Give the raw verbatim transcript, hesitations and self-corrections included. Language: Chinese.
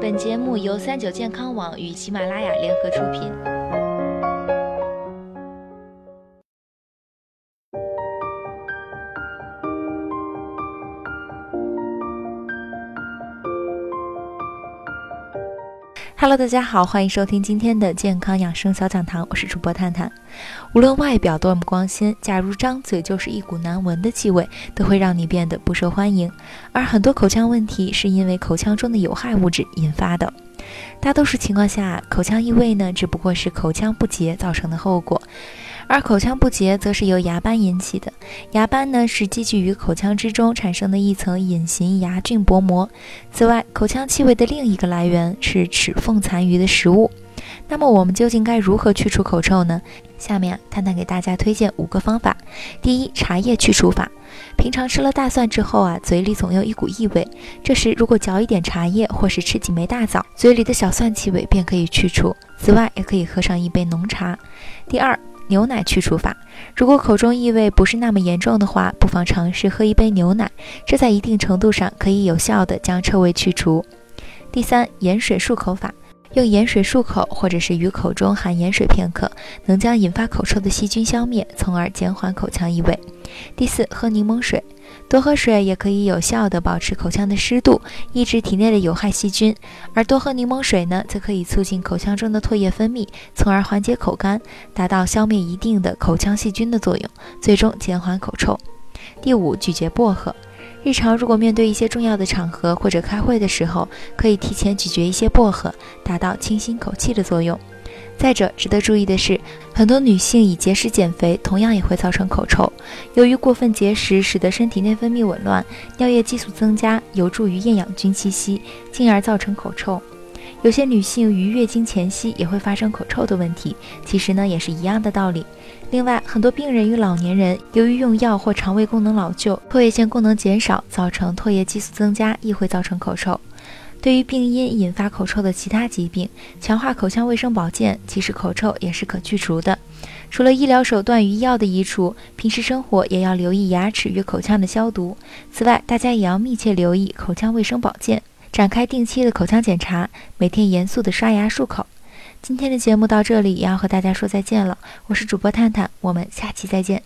本节目由三九健康网与喜马拉雅联合出品。Hello， 大家好，欢迎收听今天的健康养生小讲堂，我是主播探探。无论外表多么光鲜，假如张嘴就是一股难闻的气味，都会让你变得不受欢迎。而很多口腔问题是因为口腔中的有害物质引发的。大多数情况下，口腔异味呢，只不过是口腔不洁造成的后果。而口腔不洁则是由牙斑引起的。牙斑呢是积聚于口腔之中产生的一层隐形牙菌薄膜。此外，口腔气味的另一个来源是齿缝残余的食物。那么我们究竟该如何去除口臭呢？下面探探给大家推荐五个方法。第一，茶叶去除法。平常吃了大蒜之后啊，嘴里总有一股异味，这时如果嚼一点茶叶或是吃几枚大枣，嘴里的小蒜气味便可以去除。此外，也可以喝上一杯浓茶。第二，牛奶去除法。如果口中异味不是那么严重的话，不妨尝试喝一杯牛奶，这在一定程度上可以有效地将臭味去除。第三，盐水漱口法。用盐水漱口或者是于口中含盐水片刻，能将引发口臭的细菌消灭，从而减缓口腔异味。第四，喝柠檬水。多喝水也可以有效地保持口腔的湿度，抑制体内的有害细菌。而多喝柠檬水呢，则可以促进口腔中的唾液分泌，从而缓解口干，达到消灭一定的口腔细菌的作用，最终减缓口臭。第五，咀嚼薄荷。日常如果面对一些重要的场合或者开会的时候，可以提前咀嚼一些薄荷，达到清新口气的作用。再者，值得注意的是，很多女性以节食减肥，同样也会造成口臭。由于过分节食，使得身体内分泌紊乱，尿液激素增加，有助于厌氧菌栖息，进而造成口臭。有些女性于月经前夕也会发生口臭的问题，其实呢也是一样的道理。另外，很多病人与老年人由于用药或肠胃功能老旧，唾液腺功能减少，造成唾液激素增加，亦会造成口臭。对于病因引发口臭的其他疾病，强化口腔卫生保健，其实口臭也是可去除的。除了医疗手段与医药的移除，平时生活也要留意牙齿与口腔的消毒。此外，大家也要密切留意口腔卫生保健，展开定期的口腔检查，每天严肃的刷牙漱口。今天的节目到这里也要和大家说再见了，我是主播探探，我们下期再见。